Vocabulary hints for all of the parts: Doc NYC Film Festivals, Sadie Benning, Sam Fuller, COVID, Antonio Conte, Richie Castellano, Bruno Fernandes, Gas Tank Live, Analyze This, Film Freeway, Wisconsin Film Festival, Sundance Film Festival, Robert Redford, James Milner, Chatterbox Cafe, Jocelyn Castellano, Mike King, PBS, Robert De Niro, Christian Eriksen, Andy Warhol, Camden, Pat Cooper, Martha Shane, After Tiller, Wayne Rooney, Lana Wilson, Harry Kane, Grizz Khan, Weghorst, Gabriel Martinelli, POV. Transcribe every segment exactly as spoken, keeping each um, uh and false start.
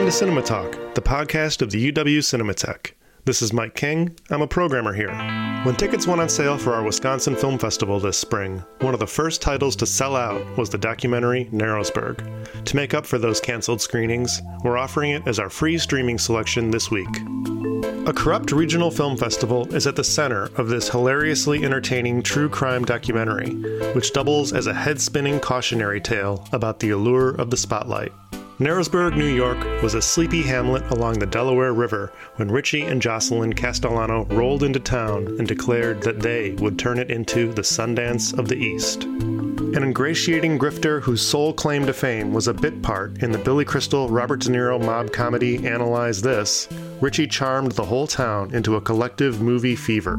Welcome to Cinema Talk, the podcast of the U W Cinematheque. This is Mike King. I'm a programmer here. When tickets went on sale for our Wisconsin Film Festival this spring, one of the first titles to sell out was the documentary Narrowsburg. To make up for those canceled screenings, we're offering it as our free streaming selection this week. A corrupt regional film festival is at the center of this hilariously entertaining true crime documentary, which doubles as a head-spinning cautionary tale about the allure of the spotlight. Narrowsburg, New York was a sleepy hamlet along the Delaware River when Richie and Jocelyn Castellano rolled into town and declared that they would turn it into the Sundance of the East. An ingratiating grifter whose sole claim to fame was a bit part in the Billy Crystal, Robert De Niro mob comedy Analyze This, Richie charmed the whole town into a collective movie fever.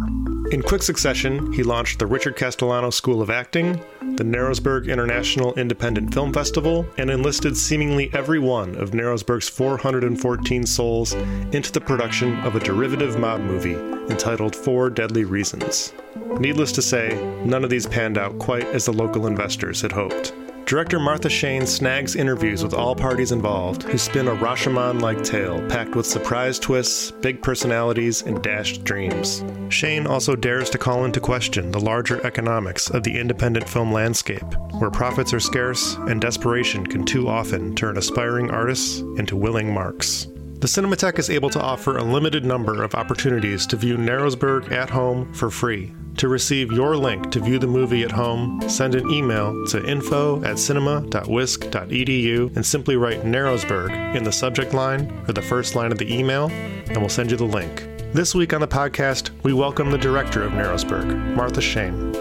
In quick succession, he launched the Richard Castellano School of Acting, the Narrowsburg International Independent Film Festival, and enlisted seemingly every one of Narrowsburg's four hundred fourteen souls into the production of a derivative mob movie entitled Four Deadly Reasons. Needless to say, none of these panned out quite as the local investors had hoped. Director Martha Shane snags interviews with all parties involved, who spin a Rashomon-like tale packed with surprise twists, big personalities, and dashed dreams. Shane also dares to call into question the larger economics of the independent film landscape, where profits are scarce and desperation can too often turn aspiring artists into willing marks. The Cinematheque is able to offer a limited number of opportunities to view Narrowsburg at home for free. To receive your link to view the movie at home, send an email to info at cinema.wisc dot edu and simply write Narrowsburg in the subject line or the first line of the email, and we'll send you the link. This week on the podcast, we welcome the director of Narrowsburg, Martha Shane.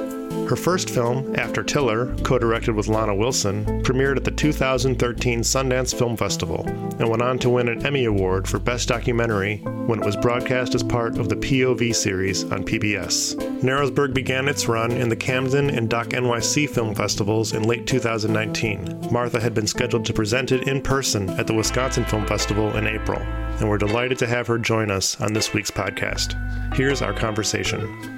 Her first film, After Tiller, co-directed with Lana Wilson, premiered at the two thousand thirteen Sundance Film Festival and went on to win an Emmy Award for Best Documentary when it was broadcast as part of the P O V series on P B S. Narrowsburg began its run in the Camden and Doc N Y C Film Festivals in late two thousand nineteen. Martha had been scheduled to present it in person at the Wisconsin Film Festival in April, and we're delighted to have her join us on this week's podcast. Here's our conversation.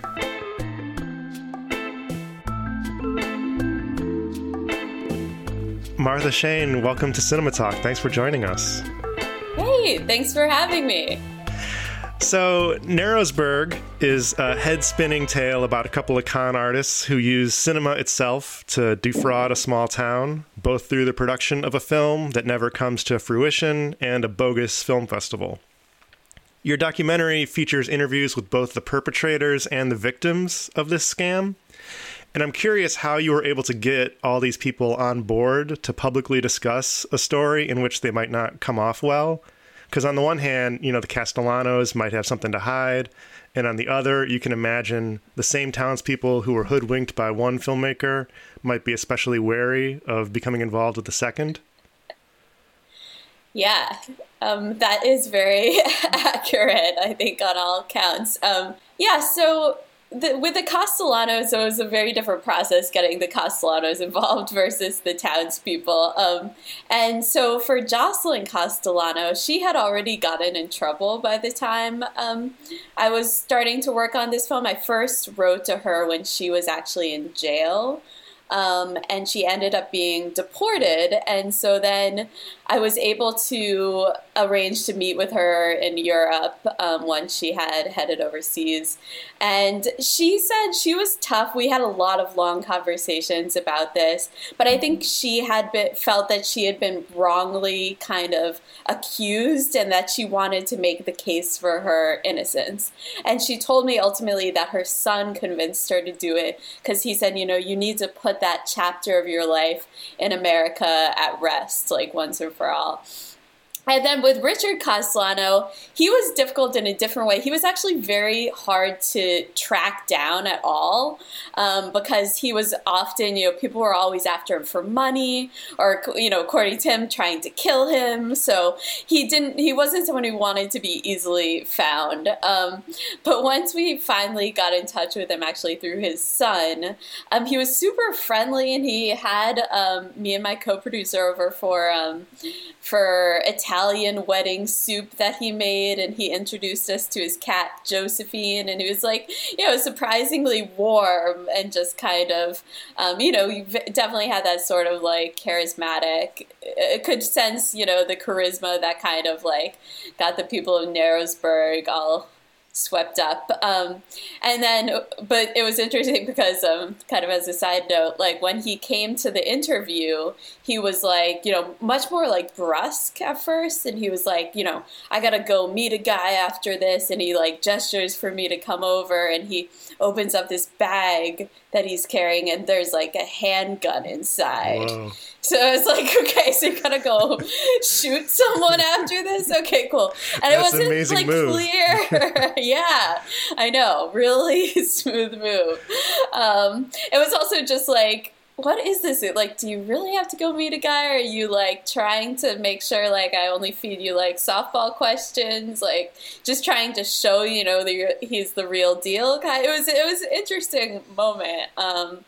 Martha Shane, welcome to Cinema Talk. Thanks for joining us. Hey, thanks for having me. So, Narrowsburg is a head-spinning tale about a couple of con artists who use cinema itself to defraud a small town, both through the production of a film that never comes to fruition and a bogus film festival. Your documentary features interviews with both the perpetrators and the victims of this scam. And I'm curious how you were able to get all these people on board to publicly discuss a story in which they might not come off well. Because on the one hand, you know, the Castellanos might have something to hide. And on the other, you can imagine the same townspeople who were hoodwinked by one filmmaker might be especially wary of becoming involved with the second. Yeah, um, that is very accurate, I think, on all counts. Um, yeah, so... The, with the Castellanos, it was a very different process getting the Castellanos involved versus the townspeople. Um, and so for Jocelyn Castellano, she had already gotten in trouble by the time um, I was starting to work on this film. I first wrote to her when she was actually in jail. Um, and she ended up being deported. And so then I was able to arrange to meet with her in Europe um, once she had headed overseas. And she said she was tough. We had a lot of long conversations about this. But I think she had been, felt that she had been wrongly kind of accused and that she wanted to make the case for her innocence. And she told me ultimately that her son convinced her to do it because he said, you know, you need to put that chapter of your life in America at rest, like once and for all. And then with Richard Castellano, he was difficult in a different way. He was actually very hard to track down at all um, because he was often, you know, people were always after him for money or, you know, according to him, trying to kill him. So he didn't, he wasn't someone who wanted to be easily found. Um, but once we finally got in touch with him, actually through his son, um, he was super friendly and he had um, me and my co-producer over for, um, for Italian Italian wedding soup that he made, and he introduced us to his cat, Josephine, and he was like, you know, surprisingly warm and just kind of, um, you know, you definitely had that sort of like charismatic, it could sense, you know, the charisma that kind of like got the people of Narrowsburg all swept up. Um, and then, but it was interesting because, um, kind of as a side note, like when he came to the interview, he was like, you know, much more like brusque at first. And he was like, you know, I gotta go meet a guy after this. And he like gestures for me to come over, and he opens up this bag that he's carrying, and there's like a handgun inside. Whoa. So it's like, okay, so you gotta go shoot someone after this? Okay, cool. And That's it wasn't like move. Clear. Yeah, I know. Really smooth move. Um, it was also just like, what is this? Like, do you really have to go meet a guy? Or are you like trying to make sure like I only feed you like softball questions? Like just trying to show, you know, that he's the real deal guy. It was, it was an interesting moment. Um,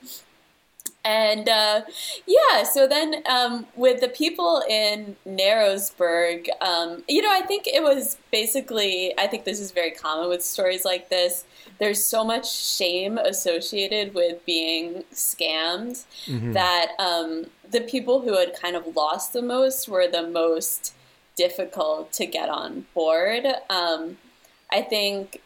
and uh, yeah, so then um, with the people in Narrowsburg, um, you know, I think it was basically, I think this is very common with stories like this. There's so much shame associated with being scammed mm-hmm. that um, the people who had kind of lost the most were the most difficult to get on board. Um, I think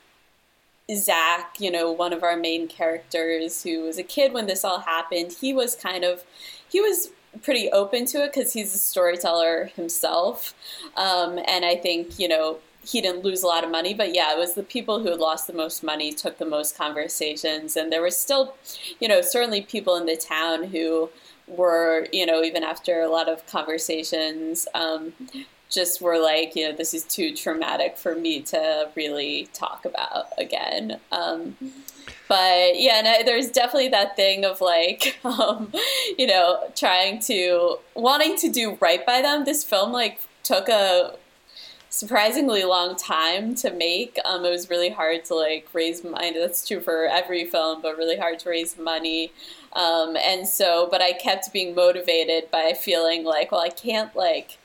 Zach, you know, one of our main characters who was a kid when this all happened, he was kind of, he was pretty open to it because he's a storyteller himself. Um, and I think, you know, he didn't lose a lot of money, but yeah, it was the people who had lost the most money took the most conversations. And there were still, you know, certainly people in the town who were, you know, even after a lot of conversations, um, just were like, you know, this is too traumatic for me to really talk about again. Um, but yeah, and I, there's definitely that thing of like, um, you know, trying to, wanting to do right by them. This film like took a surprisingly long time to make. Um, it was really hard to like raise money. That's true for every film, but really hard to raise money. Um, and so, but I kept being motivated by feeling like, well, I can't like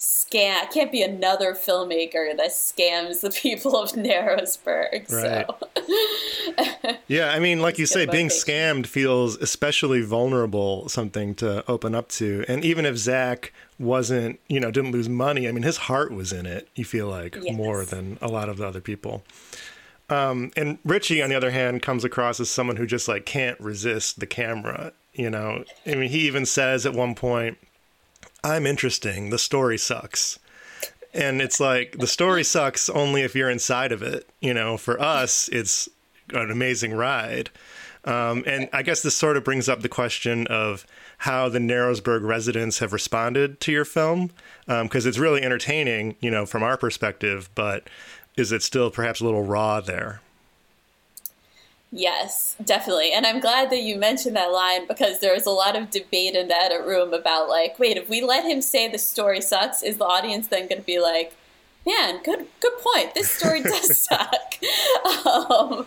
scam. I can't be another filmmaker that scams the people of Narrowsburg. Right. So. Yeah. I mean, like you say, being scammed feels especially vulnerable, something to open up to. And even if Zach wasn't, you know, didn't lose money, I mean, his heart was in it, you feel like, yes. more than a lot of the other people. Um, and Richie, on the other hand, comes across as someone who just like can't resist the camera. You know, I mean, he even says at one point, I'm interesting, the story sucks. And it's like, the story sucks only if you're inside of it. You know, for us, it's an amazing ride. Um, and I guess this sort of brings up the question of how the Narrowsburg residents have responded to your film, because um, it's really entertaining, you know, from our perspective, but is it still perhaps a little raw there? Yes, definitely. And I'm glad that you mentioned that line, because there was a lot of debate in the edit room about like, wait, if we let him say the story sucks, is the audience then going to be like, man, good good point. This story does suck. Um,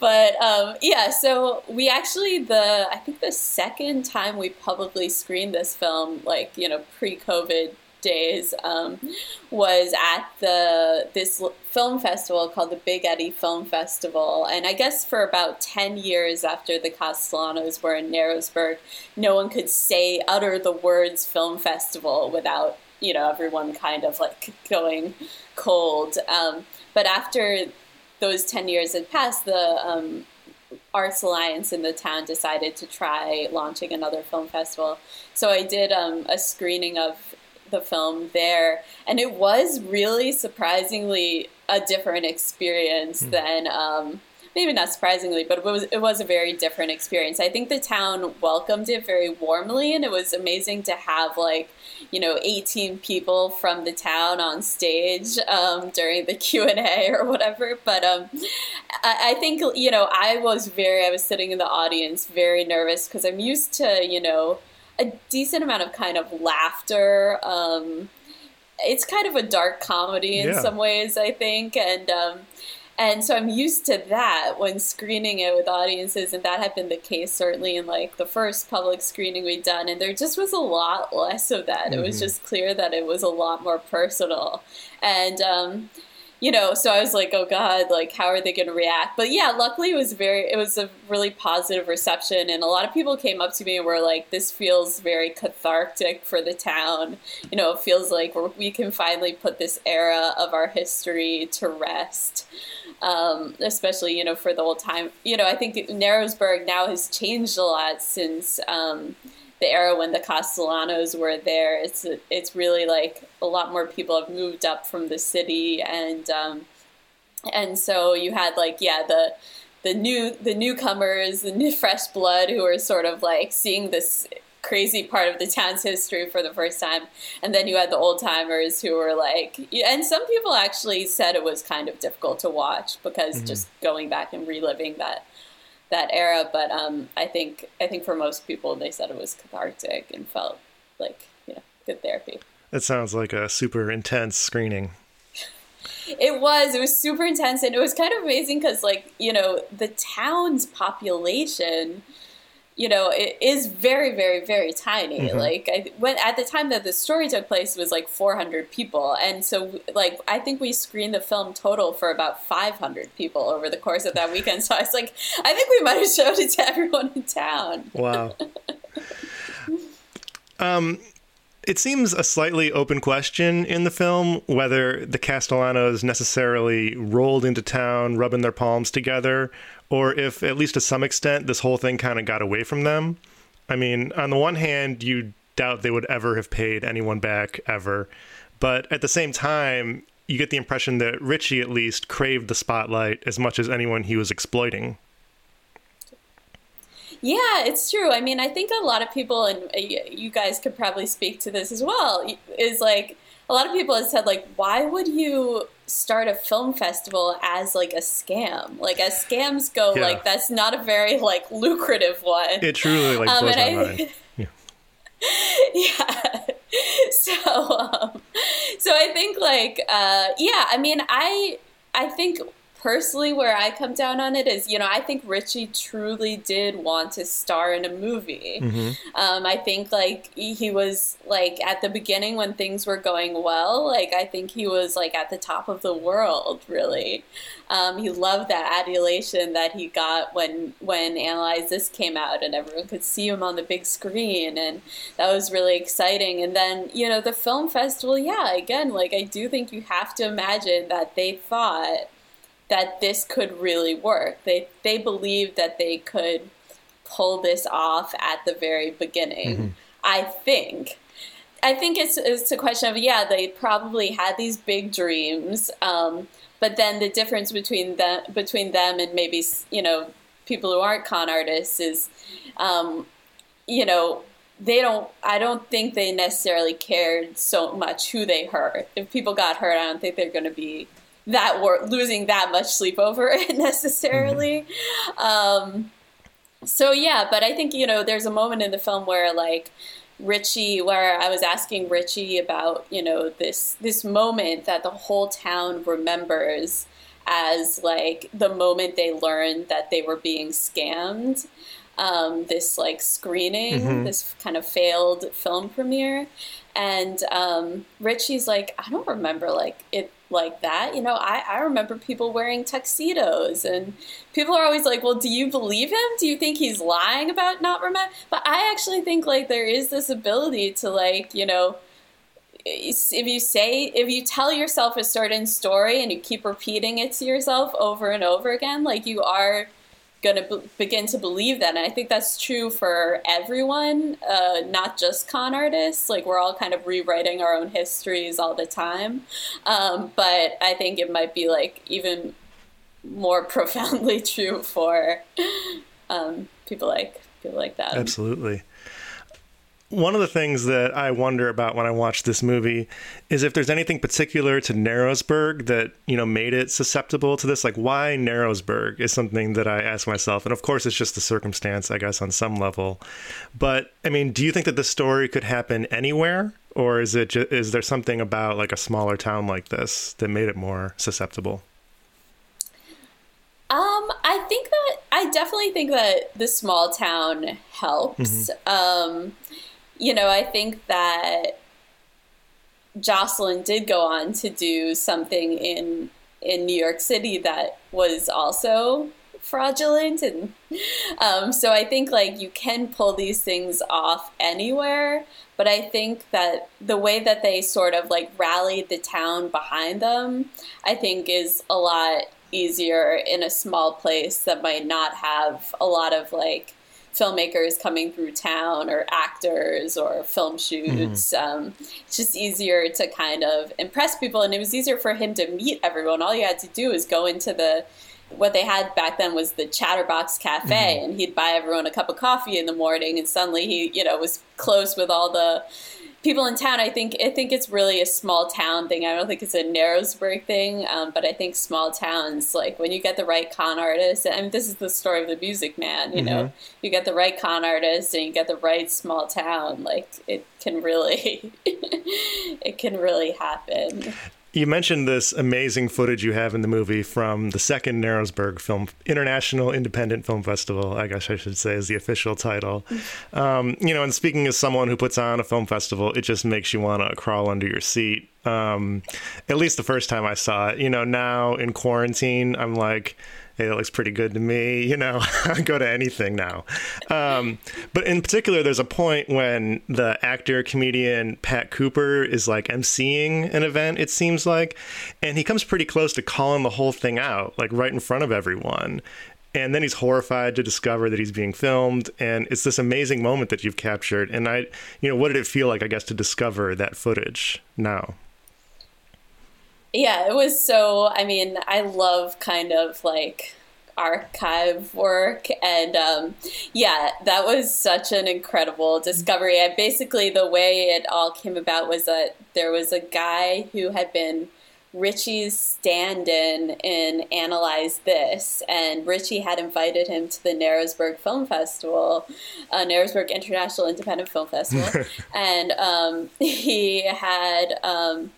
but um, yeah, so we actually, the I think the second time we publicly screened this film, like, you know, pre-COVID days, um, was at the this film festival called the Big Eddie Film Festival. And I guess for about ten years after the Castellanos were in Narrowsburg, no one could say, utter the words film festival without, you know, everyone kind of like going cold. Um, but after those ten years had passed, the um, Arts Alliance in the town decided to try launching another film festival. So I did um, a screening of the film there, and it was really surprisingly a different experience mm. than, um, maybe not surprisingly, but it was, it was a very different experience. I think the town welcomed it very warmly, and it was amazing to have like, you know, eighteen people from the town on stage um, during the Q and A or whatever. But um, I, I think, you know, I was very, I was sitting in the audience very nervous, because I'm used to, you know, a decent amount of kind of laughter. Um, it's kind of a dark comedy in yeah. some ways, I think. And um, And so I'm used to that when screening it with audiences, and that had been the case certainly in like the first public screening we'd done, and there just was a lot less of that. Mm-hmm. It was just clear that it was a lot more personal. And um, you know, so I was like, oh God, like how are they going to react? But yeah, luckily it was very, it was a really positive reception, and a lot of people came up to me and were like, this feels very cathartic for the town. You know, it feels like we can finally put this era of our history to rest. Um, especially, you know, for the whole time, you know, I think Narrowsburg now has changed a lot since, um, the era when the Castellanos were there. It's, it's really like a lot more people have moved up from the city. And, um, and so you had like, yeah, the, the new, the newcomers, the new fresh blood who are sort of like seeing this crazy part of the town's history for the first time. And then you had the old timers who were like, and some people actually said it was kind of difficult to watch because mm-hmm. just going back and reliving that, that era. But um, I think I think for most people, they said it was cathartic and felt like, you know, good therapy. That sounds like a super intense screening. It was. It was super intense. And it was kind of amazing because, like, you know, the town's population, you know, it is very, very, very tiny. Mm-hmm. Like, I, when, at the time that the story took place, it was like four hundred people. And so, like, I think we screened the film total for about five hundred people over the course of that weekend. So I was like, I think we might have showed it to everyone in town. Wow. um, it seems a slightly open question in the film whether the Castellanos necessarily rolled into town, rubbing their palms together, or if, at least to some extent, this whole thing kind of got away from them. I mean, on the one hand, you doubt they would ever have paid anyone back, ever. But at the same time, you get the impression that Richie, at least, craved the spotlight as much as anyone he was exploiting. Yeah, it's true. I mean, I think a lot of people, and you guys could probably speak to this as well, is like, a lot of people have said, like, why would you start a film festival as like a scam? Like, as scams go, yeah. like that's not a very like lucrative one. It truly like blows um, my I, mind. Yeah. yeah. So, um, so I think like, uh, yeah. I mean, I I think personally where I come down on it is, you know, I think Richie truly did want to star in a movie. Mm-hmm. Um, I think like he was like at the beginning when things were going well, like I think he was like at the top of the world, really. Um, he loved that adulation that he got when, when Analyze This came out and everyone could see him on the big screen. And that was really exciting. And then, you know, the film festival, yeah, again, like I do think you have to imagine that they thought that this could really work. They they believed that they could pull this off at the very beginning. Mm-hmm. I think. I think it's it's a question of, yeah, they probably had these big dreams, um, but then the difference between them, between them and maybe, you know, people who aren't con artists is, um, you know, they don't, I don't think they necessarily cared so much who they hurt. If people got hurt, I don't think they're going to be that were losing that much sleep over it necessarily. Mm-hmm. Um, so yeah, but I think, you know, there's a moment in the film where like Richie, where I was asking Richie about, you know, this, this moment that the whole town remembers as like the moment they learned that they were being scammed. Um, this like screening, mm-hmm. this kind of failed film premiere. And um, Richie's like, I don't remember like it like that. You know, I, I remember people wearing tuxedos, and people are always like, well, do you believe him? Do you think he's lying about not remember? But I actually think like there is this ability to like, you know, if you say, if you tell yourself a certain story and you keep repeating it to yourself over and over again, like you are going to be- begin to believe that. And I think that's true for everyone, uh, not just con artists. Like we're all kind of rewriting our own histories all the time. Um, but I think it might be like even more profoundly true for um, people like people like that. Absolutely. One of the things that I wonder about when I watch this movie is if there's anything particular to Narrowsburg that, you know, made it susceptible to this. Like, why Narrowsburg is something that I ask myself. And of course, it's just the circumstance, I guess, on some level. But I mean, do you think that this story could happen anywhere? Or is it ju- is there something about like a smaller town like this that made it more susceptible? I definitely think that the small town helps. Mm-hmm. Um, you know, I think that Jocelyn did go on to do something in in New York City that was also fraudulent. And um, so I think, like, you can pull these things off anywhere. But I think that the way that they sort of, like, rallied the town behind them, I think is a lot easier in a small place that might not have a lot of, like, filmmakers coming through town or actors or film shoots. Mm-hmm. Um, it's just easier to kind of impress people. And it was easier for him to meet everyone. All you had to do is go into the, what they had back then was the Chatterbox Cafe, mm-hmm. and he'd buy everyone a cup of coffee in the morning. And suddenly he, you know, was close with all the people in town. I think, I think it's really a small town thing. I don't think it's a Narrowsburg thing. Um, but I think small towns, like when you get the right con artist, and this is the story of the Music Man, you mm-hmm. know, you get the right con artist and you get the right small town, like it can really, it can really happen. You mentioned this amazing footage you have in the movie from the second Narrowsburg Film International Independent Film Festival, I guess I should say is the official title. Um, you know, and speaking as someone who puts on a film festival, it just makes you want to crawl under your seat. Um, at least the first time I saw it. You know, now in quarantine, I'm like, hey, that looks pretty good to me. You know, I go to anything now. Um, but in particular, there's a point when the actor, comedian Pat Cooper is like emceeing an event, it seems like. And he comes pretty close to calling the whole thing out, like right in front of everyone. And then he's horrified to discover that he's being filmed. And it's this amazing moment that you've captured. And I, you know, what did it feel like, I guess, to discover that footage now? Yeah, it was so, I mean, I love kind of like archive work. And um, yeah, that was such an incredible discovery. And basically the way it all came about was that there was a guy who had been Richie's stand-in in Analyze This. And Richie had invited him to the Narrowsburg Film Festival, uh, Narrowsburg International Independent Film Festival. And um, he had... Um,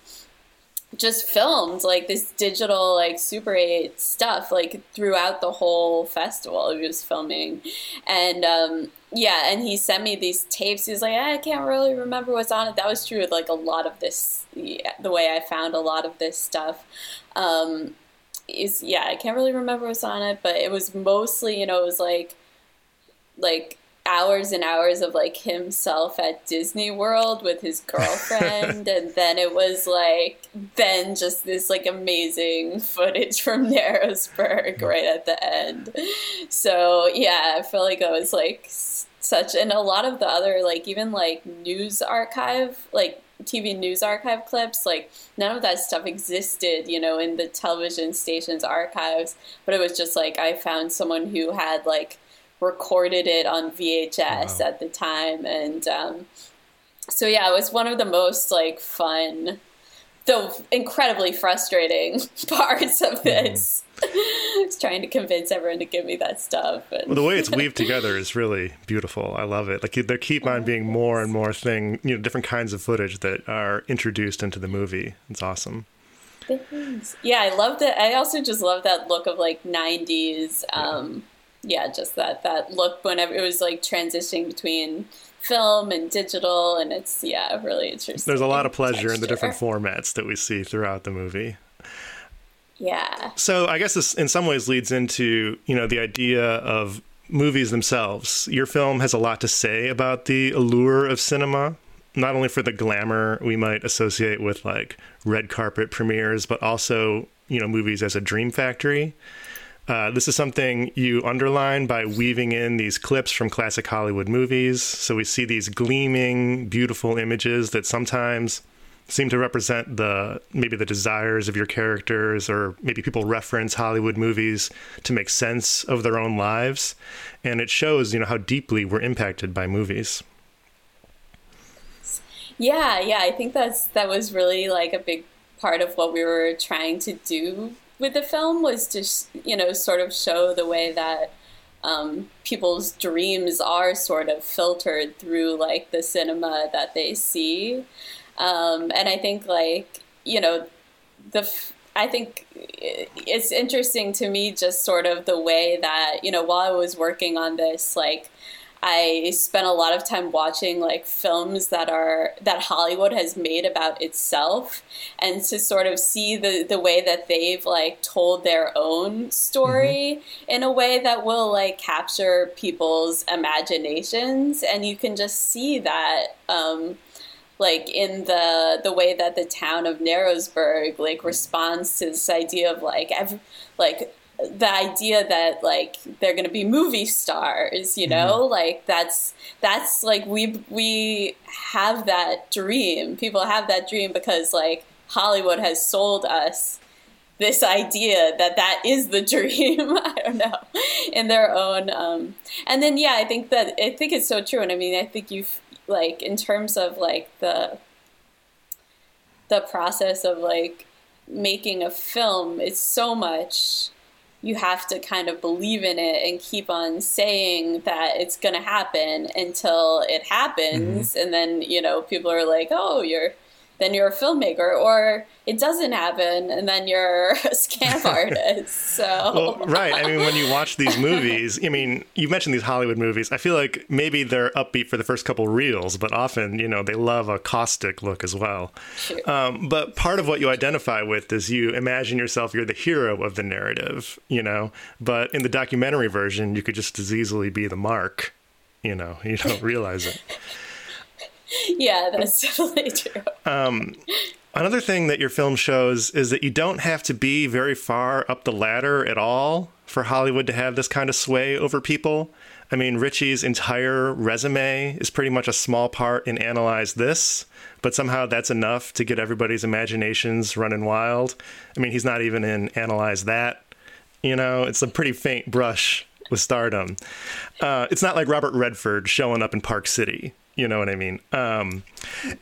just filmed like this digital like Super eight stuff like throughout the whole festival he was filming. And um yeah, and he sent me these tapes. He was like, I can't really remember what's on it. That was true with like a lot of this, yeah, the way I found a lot of this stuff um is yeah I can't really remember what's on it, but it was mostly, you know, it was like like hours and hours of like himself at Disney World with his girlfriend. And then it was like, then just this like amazing footage from Narrowsburg right at the end. So yeah, I feel like I was like such, and a lot of the other, like even like news archive, like T V news archive clips, like none of that stuff existed, you know, in the television station's archives, but it was just like, I found someone who had like recorded it on V H S. Wow. At the time. And um, so, yeah, it was one of the most, like, fun, though incredibly frustrating parts of this. Mm. I was trying to convince everyone to give me that stuff. And... well, the way it's weaved together is really beautiful. I love it. Like, there keep on being more and more thing, you know, different kinds of footage that are introduced into the movie. It's awesome. Thanks. Yeah, I loved it. I also just love that look of, like, nineties, um, yeah. Yeah, just that that look whenever it was like transitioning between film and digital, and it's yeah, really interesting. There's a lot of pleasure texture in the different formats that we see throughout the movie. Yeah. So I guess this in some ways leads into, you know, the idea of movies themselves. Your film has a lot to say about the allure of cinema, not only for the glamour we might associate with like red carpet premieres, but also, you know, movies as a dream factory. Uh, this is something you underline by weaving in these clips from classic Hollywood movies. So we see these gleaming, beautiful images that sometimes seem to represent the maybe the desires of your characters, or maybe people reference Hollywood movies to make sense of their own lives. And it shows, you know, how deeply we're impacted by movies. Yeah, yeah, I think that's that was really like a big part of what we were trying to do with the film, was to, you know, sort of show the way that um, people's dreams are sort of filtered through like the cinema that they see. Um, and I think like, you know, the, I think it's interesting to me just sort of the way that, you know, while I was working on this, like, I spent a lot of time watching like films that are that Hollywood has made about itself, and to sort of see the, the way that they've like told their own story mm-hmm. in a way that will like capture people's imaginations. And you can just see that um, like in the the way that the town of Narrowsburg like responds to this idea of like every, like. the idea that like they're going to be movie stars, you know, mm-hmm. like that's, that's like, we, we have that dream. People have that dream because like Hollywood has sold us this idea that that is the dream. I don't know, in their own. Um, and then, yeah, I think that, I think it's so true. And I mean, I think you've like, in terms of like the, the process of like making a film, it's so much, you have to kind of believe in it and keep on saying that it's going to happen until it happens. Mm-hmm. And then, you know, people are like, oh, you're, then you're a filmmaker, or it doesn't happen. And then you're a scam artist. So, well, right. I mean, when you watch these movies, I mean, you mentioned these Hollywood movies, I feel like maybe they're upbeat for the first couple reels, but often, you know, they love a caustic look as well. Um, but part of what you identify with is you imagine yourself, you're the hero of the narrative, you know, but in the documentary version, you could just as easily be the mark, you know, you don't realize it. Yeah, that's definitely true. Um, another thing that your film shows is that you don't have to be very far up the ladder at all for Hollywood to have this kind of sway over people. I mean, Richie's entire resume is pretty much a small part in Analyze This, but somehow that's enough to get everybody's imaginations running wild. I mean, he's not even in Analyze That. You know, it's a pretty faint brush with stardom. Uh, it's not like Robert Redford showing up in Park City. You know what I mean? Um,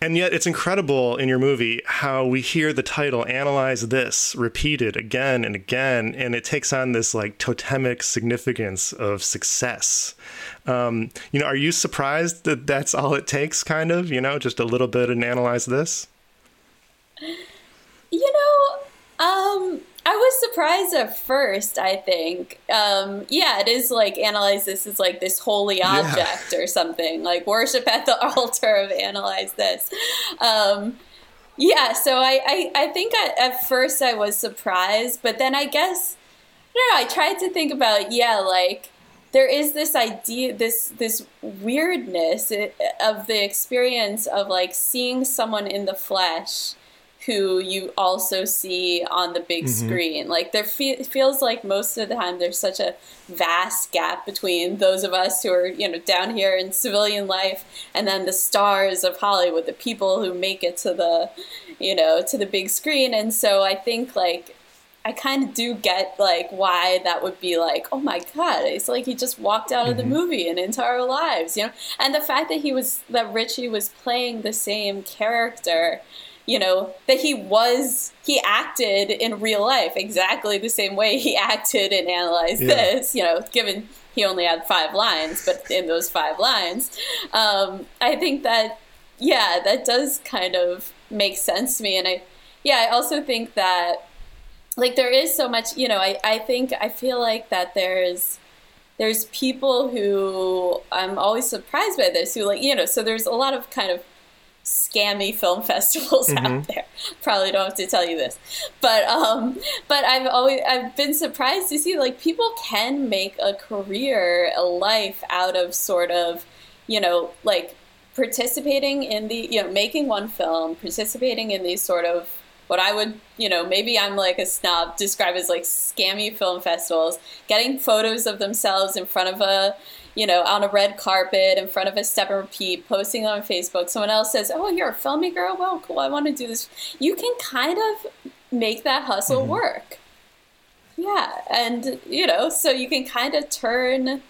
and yet it's incredible in your movie how we hear the title Analyze This repeated again and again, and it takes on this like totemic significance of success. Um, you know, are you surprised that that's all it takes, kind of, you know, just a little bit and Analyze This? You know, um, I was surprised at first, I think. Um, yeah, it is like Analyze This is like this holy object yeah. or something, like worship at the altar of Analyze This. Um, yeah, so I, I, I think I, at first I was surprised, but then I guess, I don't know, I tried to think about, yeah, like there is this idea, this, this weirdness of the experience of like seeing someone in the flesh who you also see on the big mm-hmm. screen. Like there fe- feels like most of the time there's such a vast gap between those of us who are, you know, down here in civilian life and then the stars of Hollywood, the people who make it to the, you know, to the big screen. And so I think like, I kind of do get like why that would be like, oh my God, it's like he just walked out mm-hmm. of the movie and into our lives, you know? And the fact that he was, that Richie was playing the same character, you know, that he was, he acted in real life exactly the same way he acted and analyzed yeah. this, you know, given he only had five lines, but in those five lines, um, I think that, yeah, that does kind of make sense to me. And I, yeah, I also think that, like, there is so much, you know, I, I think, I feel like that there's, there's people who, I'm always surprised by this, who like, you know, so there's a lot of kind of scammy film festivals mm-hmm. out there. Probably don't have to tell you this, but um, but I've always I've been surprised to see like people can make a career, a life out of sort of, you know, like participating in the, you know, making one film, participating in these sort of what I would, you know, maybe I'm like a snob, describe as like scammy film festivals, getting photos of themselves in front of a, you know, on a red carpet, in front of a step and repeat, posting on Facebook. Someone else says, oh, you're a filmmaker? Oh, well, cool, I want to do this. You can kind of make that hustle mm-hmm. work. Yeah, and, you know, so you can kind of turn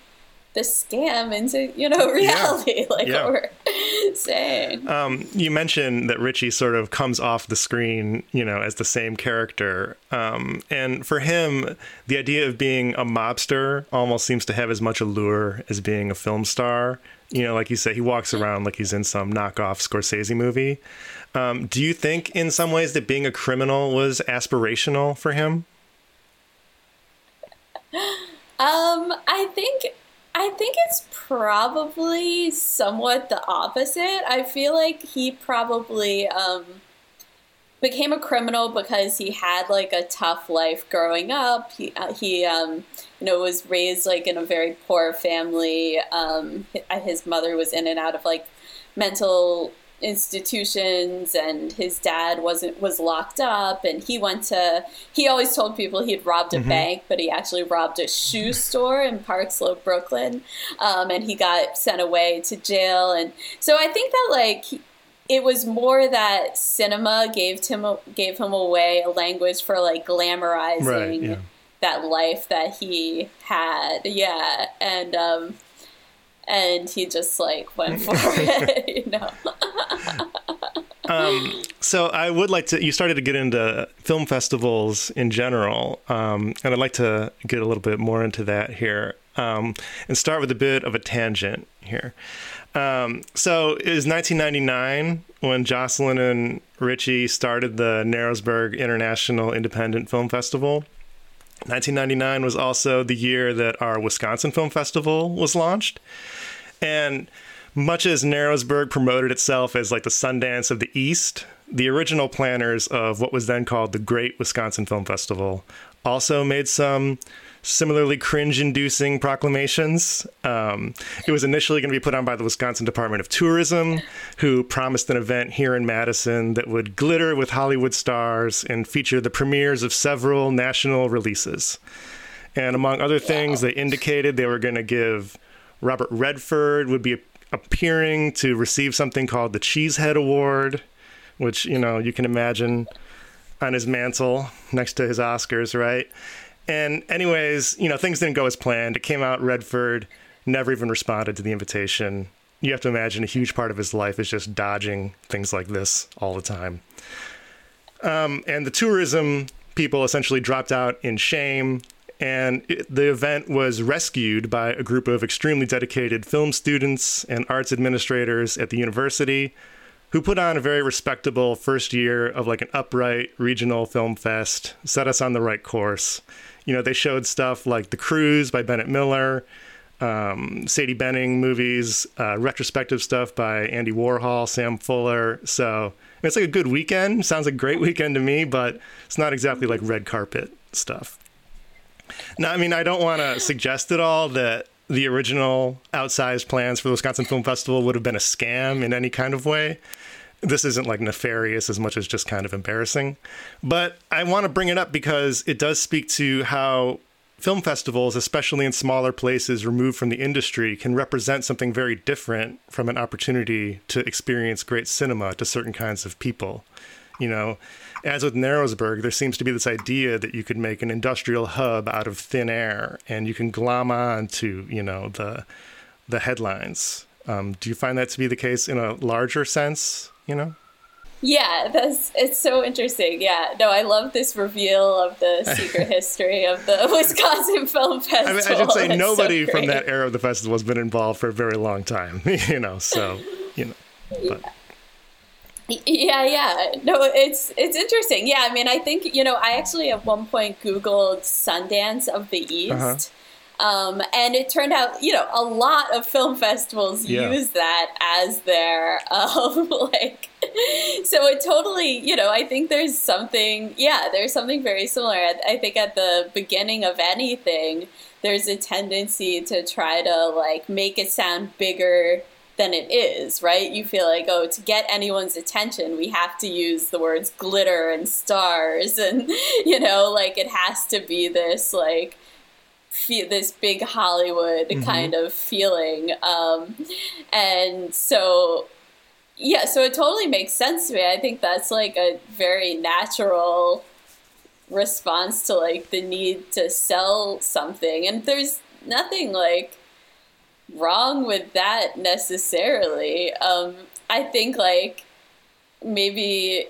the scam into, you know, reality, yeah. like yeah. what we're saying. Um, you mentioned that Richie sort of comes off the screen, you know, as the same character. Um, and for him, the idea of being a mobster almost seems to have as much allure as being a film star. You know, like you said, he walks around like he's in some knockoff Scorsese movie. Um, do you think in some ways that being a criminal was aspirational for him? Um, I think, I think it's probably somewhat the opposite. I feel like he probably, um, became a criminal because he had like a tough life growing up. He, uh, he, um, you know, was raised like in a very poor family. Um, his mother was in and out of like mental institutions, and his dad wasn't was locked up, and he went to he always told people he'd robbed a mm-hmm. bank, but he actually robbed a shoe store in Park Slope, Brooklyn, um and he got sent away to jail. And so I think that like he, it was more that cinema gave him gave him away a language for like glamorizing right, yeah. that life that he had, yeah and um and he just, like, went for it, you know. um, so I would like to... You started to get into film festivals in general, um, and I'd like to get a little bit more into that here, um, and start with a bit of a tangent here. Um, so it was nineteen ninety-nine when Jocelyn and Richie started the Narrowsburg International Independent Film Festival. nineteen ninety-nine was also the year that our Wisconsin Film Festival was launched. And much as Narrowsburg promoted itself as like the Sundance of the East, the original planners of what was then called the Great Wisconsin Film Festival also made some similarly cringe-inducing proclamations. Um, it was initially going to be put on by the Wisconsin Department of Tourism, who promised an event here in Madison that would glitter with Hollywood stars and feature the premieres of several national releases. And among other things, wow. they indicated they were going to give Robert Redford would be appearing to receive something called the Cheesehead Award, which, you know, you can imagine on his mantle next to his Oscars, right? And anyways, you know, things didn't go as planned. It came out Redford never even responded to the invitation. You have to imagine a huge part of his life is just dodging things like this all the time. Um, and the tourism people essentially dropped out in shame. And it, the event was rescued by a group of extremely dedicated film students and arts administrators at the university who put on a very respectable first year of like an upright regional film fest, set us on the right course. You know, they showed stuff like The Cruise by Bennett Miller, um, Sadie Benning movies, uh, retrospective stuff by Andy Warhol, Sam Fuller. So it's like a good weekend. Sounds like a great weekend to me, but it's not exactly like red carpet stuff. Now, I mean, I don't want to suggest at all that the original outsized plans for the Wisconsin Film Festival would have been a scam in any kind of way. This isn't like nefarious as much as just kind of embarrassing. But I want to bring it up because it does speak to how film festivals, especially in smaller places removed from the industry, can represent something very different from an opportunity to experience great cinema to certain kinds of people. You know, as with Narrowsburg, there seems to be this idea that you could make an industrial hub out of thin air and you can glom on to, you know, the the headlines. Um, do you find that to be the case in a larger sense, you know? Yeah, that's it's so interesting. Yeah, no, I love this reveal of the secret history of the Wisconsin Film Festival. I mean, I should say that's nobody so from that era of the festival has been involved for a very long time, you know, so, you know, but... Yeah. Yeah, yeah. No, it's it's interesting. Yeah, I mean, I think, you know, I actually at one point Googled Sundance of the East. Uh-huh. Um, and it turned out, you know, a lot of film festivals yeah. use that as their, um, like, so it totally, you know, I think there's something, yeah, there's something very similar. I, I think at the beginning of anything, there's a tendency to try to, like, make it sound bigger than it is, right? You feel like, oh, to get anyone's attention, we have to use the words glitter and stars, and, you know, like it has to be this like fe- this big Hollywood mm-hmm. kind of feeling. Um, and so, yeah, so it totally makes sense to me. I think that's like a very natural response to like the need to sell something, and there's nothing like wrong with that necessarily. Um, I think like maybe,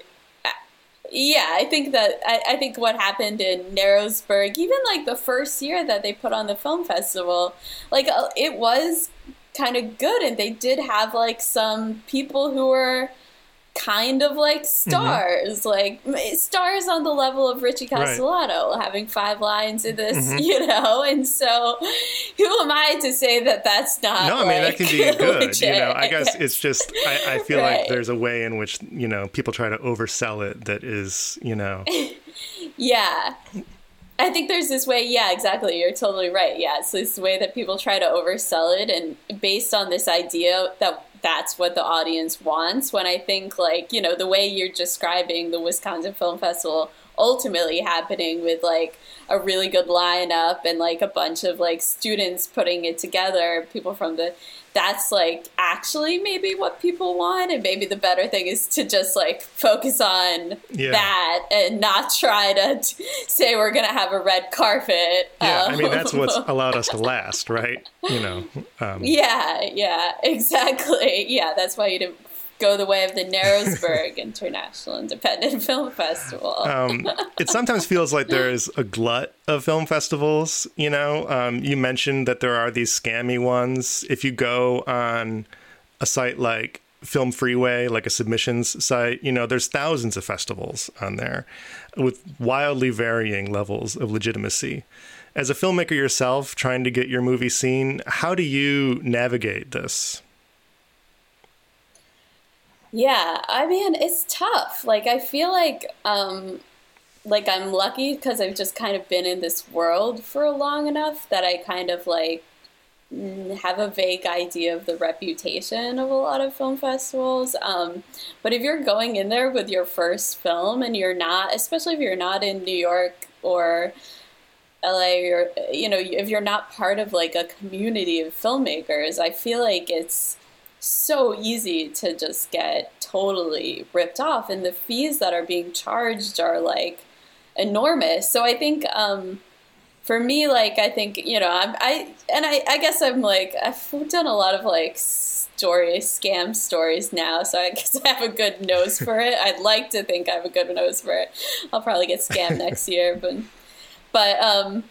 yeah, I think that, I, I think what happened in Narrowsburg, even like the first year that they put on the film festival, like it was kind of good. And they did have like some people who were kind of like stars, mm-hmm. like stars on the level of Richie Castellano, right. having five lines in this, mm-hmm. you know? And so who am I to say that that's not No, I mean, like, that can be good, legit, you know? I guess it's just, I, I feel right. like there's a way in which, you know, people try to oversell it that is, you know. yeah. I think there's this way, yeah, exactly. You're totally right. Yeah, it's this way that people try to oversell it and based on this idea that that's what the audience wants, when I think, like, you know, the way you're describing the Wisconsin Film Festival ultimately happening with, like, a really good lineup and, like, a bunch of, like, students putting it together, people from the... That's, like, actually maybe what people want, and maybe the better thing is to just, like, focus on yeah. that and not try to t- say we're going to have a red carpet. Yeah, um, I mean, that's what's allowed us to last, right? You know. Um. Yeah, yeah, exactly. Yeah, that's why you didn't go the way of the Narrowsburg International Independent Film Festival. um, it sometimes feels like there is a glut of film festivals, you know. Um, you mentioned that there are these scammy ones. If you go on a site like Film Freeway, like a submissions site, you know, there's thousands of festivals on there with wildly varying levels of legitimacy. As a filmmaker yourself trying to get your movie seen, how do you navigate this? Yeah, I mean, it's tough. Like, I feel like um, like I'm lucky because I've just kind of been in this world for long enough that I kind of, like, have a vague idea of the reputation of a lot of film festivals. Um, but if you're going in there with your first film and you're not, especially if you're not in New York or L A, or, you know, if you're not part of, like, a community of filmmakers, I feel like it's so easy to just get totally ripped off, and the fees that are being charged are like enormous. So I think um for me, like, I think, you know, I'm, I and I, I guess I'm like, I've done a lot of like story scam stories now, so I guess I have a good nose for it. I'd like to think I have a good nose for it. I'll probably get scammed next year, but but um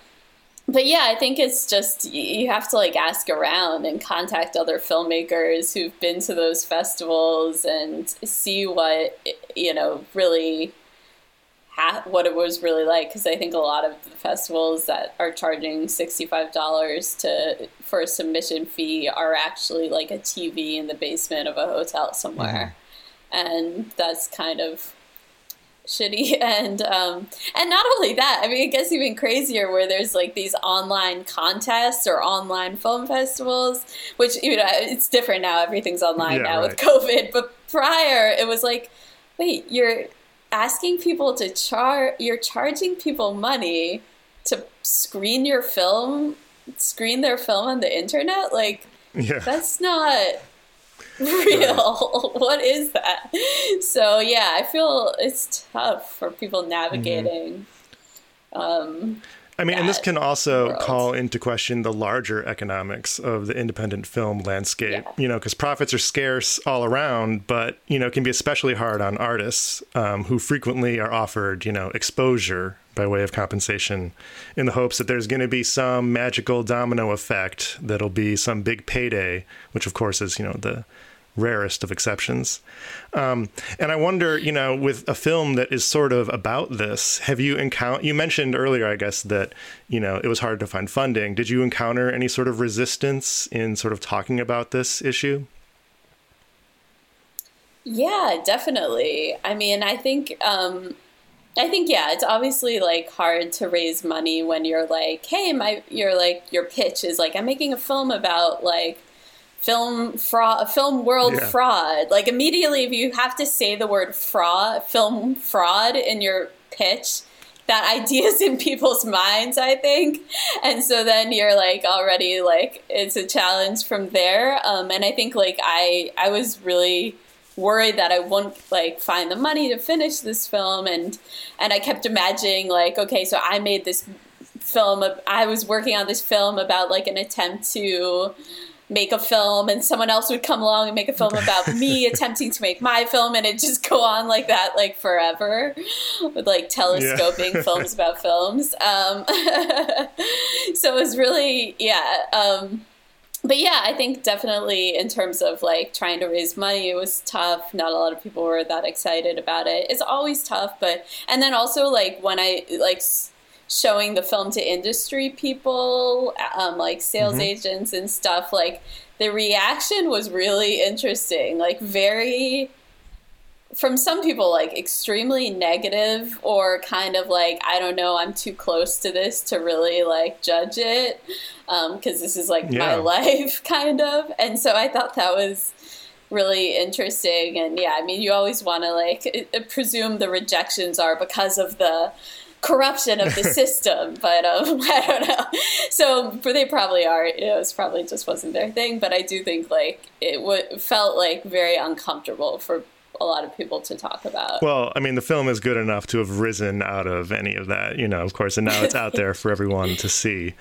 But yeah, I think it's just, you have to like ask around and contact other filmmakers who've been to those festivals and see what, you know, really, ha- what it was really like. Because I think a lot of the festivals that are charging sixty-five dollars to, for a submission fee are actually like a T V in the basement of a hotel somewhere. Wow. And that's kind of shitty. And um and not only that, I mean, it gets even crazier where there's like these online contests or online film festivals, which, you know, it's different now, everything's online yeah, now right. with COVID, but prior it was like, wait, you're asking people to char you're charging people money to screen your film screen their film on the internet, like yeah. that's not real. What is that? So yeah, I feel it's tough for people navigating. Mm-hmm. Um, I mean, and this can also world. call into question the larger economics of the independent film landscape, yeah. you know, because profits are scarce all around, but, you know, it can be especially hard on artists um, who frequently are offered, you know, exposure by way of compensation in the hopes that there's going to be some magical domino effect that'll be some big payday, which, of course, is, you know, the rarest of exceptions. Um, and I wonder, you know, with a film that is sort of about this, have you encountered, you mentioned earlier, I guess, that, you know, it was hard to find funding. Did you encounter any sort of resistance in sort of talking about this issue? Yeah, definitely. I mean, I think, um, I think, yeah, it's obviously like hard to raise money when you're like, hey, my, you're like, your pitch is like, I'm making a film about like film fraud, film world yeah. fraud. Like immediately, if you have to say the word fraud, film fraud in your pitch, that idea is in people's minds, I think. And so then you're like already like, it's a challenge from there. Um, and I think like I, I was really worried that I won't like find the money to finish this film, and and I kept imagining like, okay, so I made this film, I was working on this film about like an attempt to make a film, and someone else would come along and make a film about me attempting to make my film, and it just go on like that, like forever, with like telescoping yeah. films about films. Um, so it was really, yeah. Um, but yeah, I think definitely in terms of like trying to raise money, it was tough. Not a lot of people were that excited about it. It's always tough, but, and then also like when I like showing the film to industry people, um, like sales mm-hmm. agents and stuff, like the reaction was really interesting, like very, from some people, like extremely negative, or kind of like, I don't know, I'm too close to this to really like judge it, um, because this is like yeah. my life kind of. And so I thought that was really interesting. And yeah, I mean, you always want to like it, it presume the rejections are because of the corruption of the system, but um, I don't know. So they probably are. You know, it's probably just wasn't their thing. But I do think like it w- felt like very uncomfortable for a lot of people to talk about. Well, I mean, the film is good enough to have risen out of any of that, you know, of course, and now it's out there for everyone to see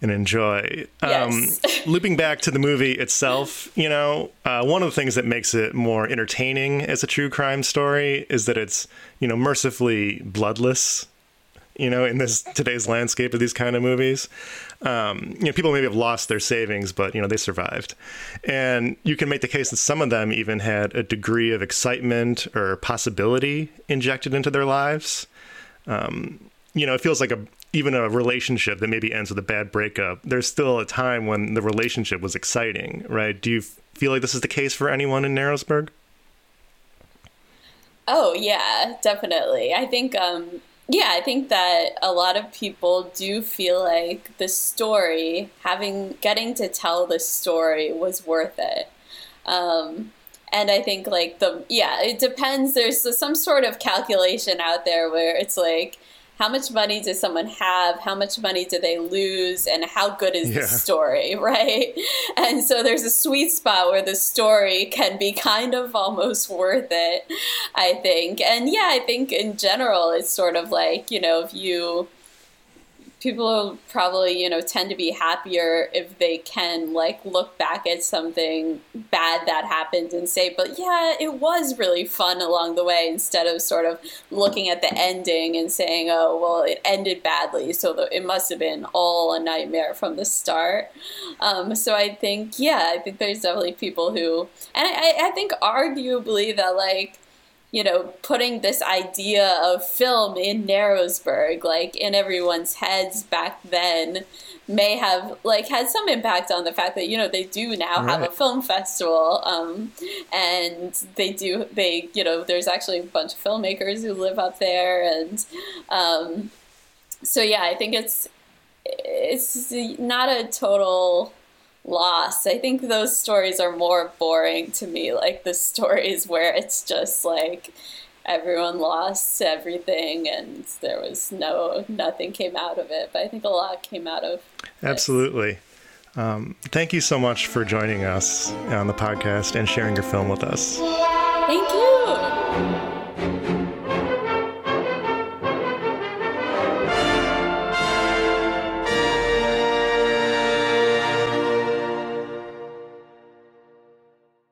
and enjoy. Yes. Um, looping back to the movie itself, you know, uh, one of the things that makes it more entertaining as a true crime story is that it's, you know, mercifully bloodless. You know, in this today's landscape of these kind of movies, um, you know, people maybe have lost their savings, but, you know, they survived. And you can make the case that some of them even had a degree of excitement or possibility injected into their lives. Um, you know, it feels like a even a relationship that maybe ends with a bad breakup. There's still a time when the relationship was exciting, right? Do you feel like this is the case for anyone in Narrowsburg? Oh, yeah, definitely. I think... Um... Yeah, I think that a lot of people do feel like the story, having getting to tell the story was worth it. Um, and I think like the, yeah, it depends. There's some sort of calculation out there where it's like, how much money does someone have? How much money do they lose? And how good is yeah. the story, right? And so there's a sweet spot where the story can be kind of almost worth it, I think. And yeah, I think in general, it's sort of like, you know, if you, people probably, you know, tend to be happier if they can like look back at something bad that happened and say, but yeah, it was really fun along the way, instead of sort of looking at the ending and saying, oh, well, it ended badly, so it must have been all a nightmare from the start. Um, so I think, yeah, I think there's definitely people who, and I, I think arguably that like, you know, putting this idea of film in Narrowsburg, like in everyone's heads back then, may have like had some impact on the fact that, you know, they do now right. have a film festival, um, and they do, they, you know, there's actually a bunch of filmmakers who live up there. And um, so, yeah, I think it's, it's not a total loss. I think those stories are more boring to me, like the stories where it's just like everyone lost everything and there was no nothing came out of it, but I think a lot came out of it. Absolutely. Um, thank you so much for joining us on the podcast and sharing your film with us. Thank you.